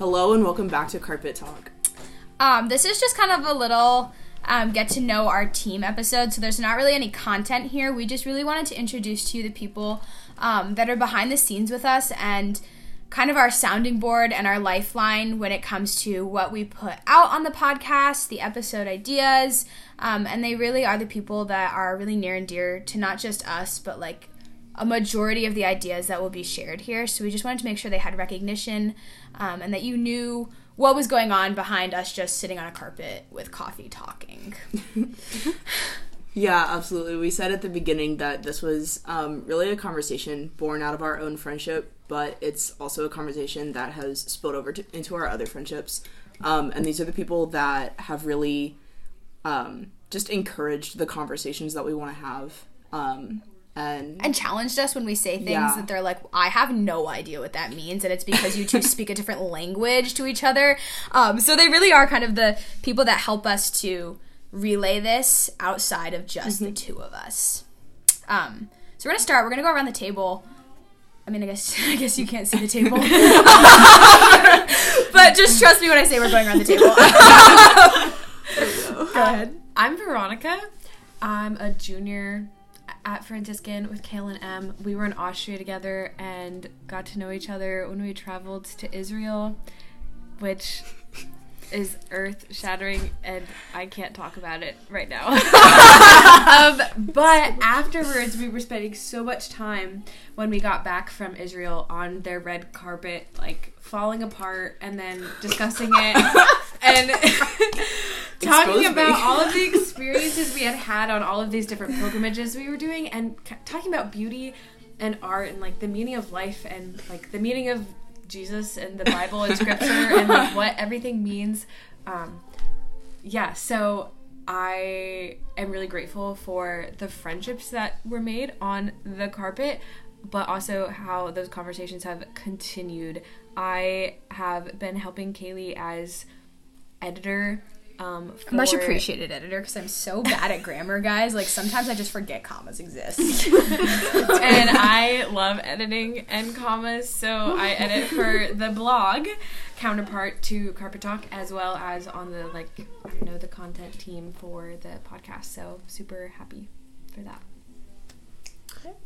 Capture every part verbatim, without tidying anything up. Hello and welcome back to Carpet Talk. Um, this is just kind of a little um, get to know our team episode, so there's not really any content here. We just really wanted to introduce to you the people um, that are behind the scenes with us and kind of our sounding board and our lifeline when it comes to what we put out on the podcast, the episode ideas, um, and they really are the people that are really near and dear to not just us, but like a majority of the ideas that will be shared here. So we just wanted to make sure they had recognition um, and that you knew what was going on behind us just sitting on a carpet with coffee talking. Yeah, absolutely. We said at the beginning that this was um, really a conversation born out of our own friendship, but it's also a conversation that has spilled over to, into our other friendships. Um, and these are the people that have really um, just encouraged the conversations that we want to have. Um And, and challenged us when we say things yeah. that they're like, I have no idea what that means, and it's because you two speak a different language to each other. Um, so they really are kind of the people that help us to relay this outside of just mm-hmm. the two of us. Um, so we're going to start. We're going to go around the table. I mean, I guess I guess you can't see the table. But just trust me when I say we're going around the table. Go ahead. I'm Veronica. I'm a junior at Franciscan with Kaylin M. We were in Austria together and got to know each other when we traveled to Israel, which is earth-shattering, and I can't talk about it right now. um, but afterwards, we were spending so much time when we got back from Israel on their red carpet, like, falling apart and then discussing it and talking about me. all of the experiences we had had on all of these different pilgrimages we were doing, and c- talking about beauty and art and, like, the meaning of life and, like, the meaning of Jesus and the Bible and scripture and like what everything means. Um, yeah, so I am really grateful for the friendships that were made on the carpet, but also how those conversations have continued. I have been helping Kaylee as editor. Um, for... Much appreciated editor, because I'm so bad at grammar, guys. Like, sometimes I just forget commas exist. And I love editing and commas, so I edit for the blog counterpart to Carpet Talk, as well as on the, like, I don't know, the content team for the podcast. So super happy for that.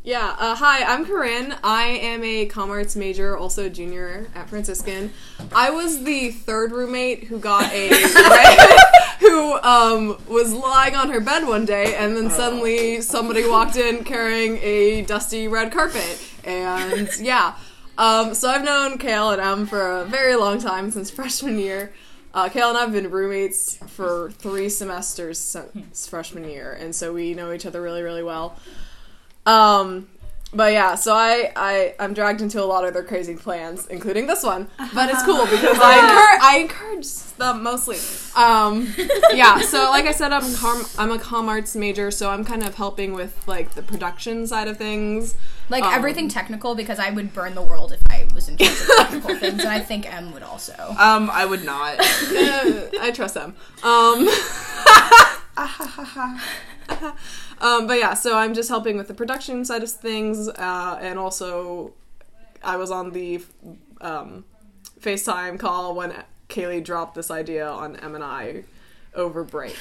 Yeah, uh, hi, I'm Corinne. I am a comm arts major, also a junior at Franciscan. I was the third roommate who got a who um, was lying on her bed one day, and then suddenly somebody walked in carrying a dusty red carpet. And yeah, um, so I've known Kale and Em for a very long time, since freshman year. Uh, Kale and I have been roommates for three semesters since freshman year, and so we know each other really, really well. Um, but yeah, so I, I, I'm dragged into a lot of their crazy plans, including this one, but it's cool because I, encourage, I encourage them mostly. Um, yeah, so like I said, I'm, com- I'm a comm arts major, so I'm kind of helping with, like, the production side of things. Like, um, everything technical, because I would burn the world if I was in charge of technical things, and I think Em would also. Um, I would not. uh, I trust Em. Um... um, but yeah, so I'm just helping with the production side of things, uh, and also I was on the um, FaceTime call when Kaylee dropped this idea on Em and I over break.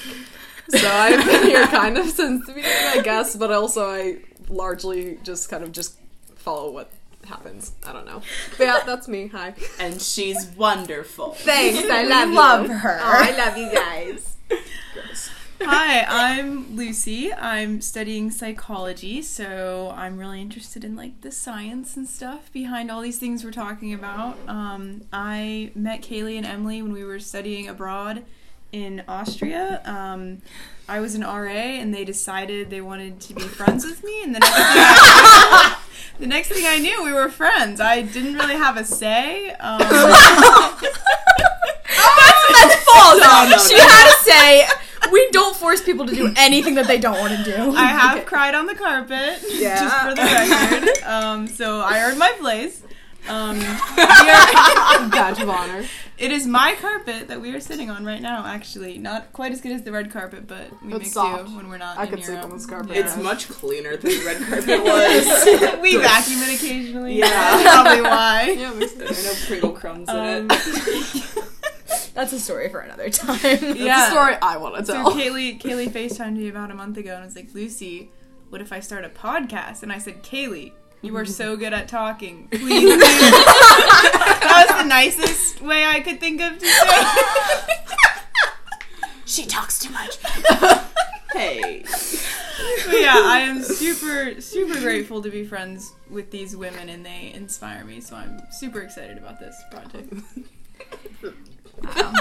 So I've been here kind of since the beginning, I guess, but also I largely just kind of just follow what happens. I don't know. But yeah, that's me. Hi. And she's wonderful. Thanks. I love, love her. Oh, I love you guys. Gross. Hi, I'm Lucy. I'm studying psychology, so I'm really interested in, like, the science and stuff behind all these things we're talking about. Um, I met Kaylee and Emily when we were studying abroad in Austria. Um, I was an R A, and they decided they wanted to be friends with me, and the next thing I knew, the next thing I knew, we were friends. I didn't really have a say. Um, that's that's false. No, no, she no. had a say. We don't force people to do anything that they don't want to do. I have okay. cried on the carpet, yeah. just for the record. Um, so I earned my place. Um, we are, God, of honor. It is my carpet that we are sitting on right now, actually. Not quite as good as the red carpet, but we it's make soft. Do when we're not I in could Europe. Sleep on this carpet. It's yeah. much cleaner than the red carpet was. We vacuum it occasionally. Yeah. That's probably why. Yeah, there are no Pringle crumbs um, in it. That's a story for another time. That's yeah. a story I want to tell. So Kaylee, Kaylee FaceTimed me about a month ago and was like, Lucy, what if I start a podcast? And I said, Kaylee, you are so good at talking. Please do. That was the nicest way I could think of to say. She talks too much. Hey. But yeah, I am super, super grateful to be friends with these women, and they inspire me, so I'm super excited about this project. Wow.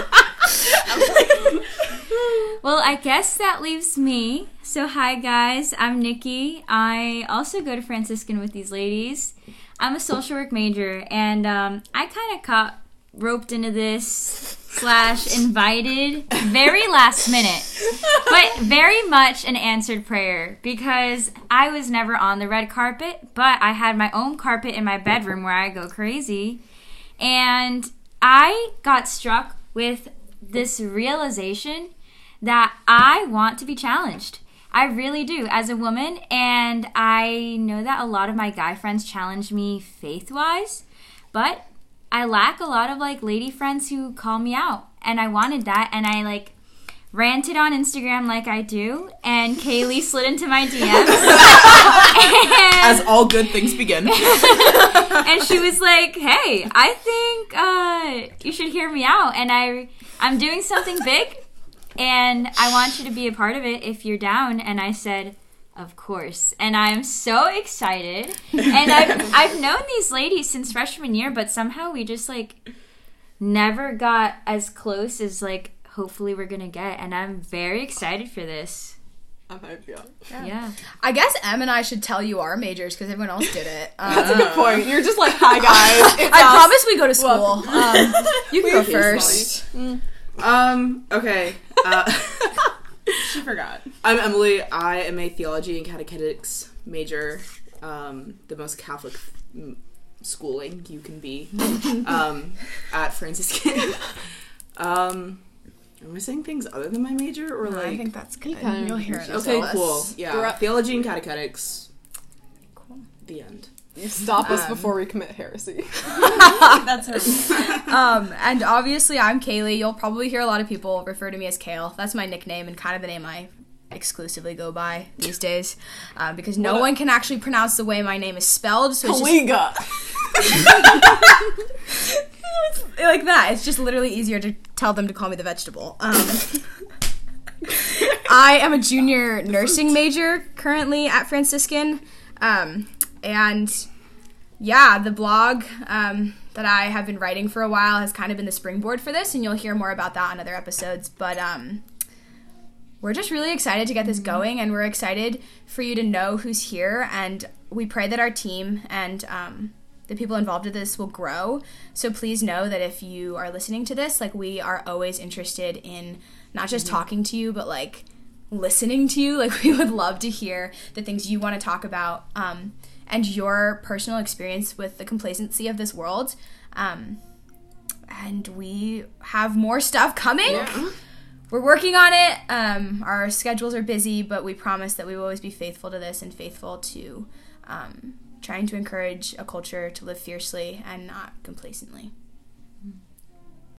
Well, I guess that leaves me. So hi guys, I'm Nikki. I also go to Franciscan with these ladies. I'm a social work major, and um, I kind of caught roped into this slash invited very last minute, but very much an answered prayer, because I was never on the red carpet, but I had my own carpet in my bedroom where I go crazy, and I got struck with this realization that I want to be challenged. I really do, as a woman, and I know that a lot of my guy friends challenge me faith-wise, but I lack a lot of, like, lady friends who call me out, and I wanted that, and I, like, ranted on Instagram like I do, and Kaylee slid into my D Ms. As all good things begin. And she was like, hey, I think uh, you should hear me out, and I, I'm doing something big, and I want you to be a part of it if you're down. And I said, of course. And I'm so excited. And I've, I've known these ladies since freshman year, but somehow we just, like, never got as close as, like, hopefully we're gonna get, and I'm very excited for this. I'm hyped, yeah. yeah. Yeah. I guess Em and I should tell you our majors, because everyone else did it. Um, That's a good point. You're just like, hi, guys. I us. promise we go to school. Um, you can go first. Mm. Um, okay. Uh, she forgot. I'm Emily. I am a theology and catechetics major. Um, the most Catholic th- schooling you can be. Um, at Franciscan. um... Am I saying things other than my major, or no, like? I think that's good. You'll know, hear it. Okay, cool. Yeah, theology and catechetics. Cool. The end. You stop um, us before we commit heresy. That's her. Um, and obviously, I'm Kaylee. You'll probably hear a lot of people refer to me as Kale. That's my nickname and kind of the name I exclusively go by these days, uh, because no what? one can actually pronounce the way my name is spelled. So Kaliga. It's just... Like that. It's just literally easier to tell them to call me the vegetable. Um, I am a junior nursing major currently at Franciscan. Um, and yeah, the blog um, that I have been writing for a while has kind of been the springboard for this, and you'll hear more about that on other episodes. But um, we're just really excited to get this going, and we're excited for you to know who's here. And we pray that our team and... Um, the people involved in this will grow. So please know that if you are listening to this, like, we are always interested in not just mm-hmm. talking to you, but like listening to you. Like, we would love to hear the things you want to talk about, um, and your personal experience with the complacency of this world. Um, and we have more stuff coming. Yeah. We're working on it. Um, our schedules are busy, but we promise that we will always be faithful to this and faithful to, um, trying to encourage a culture to live fiercely and not complacently.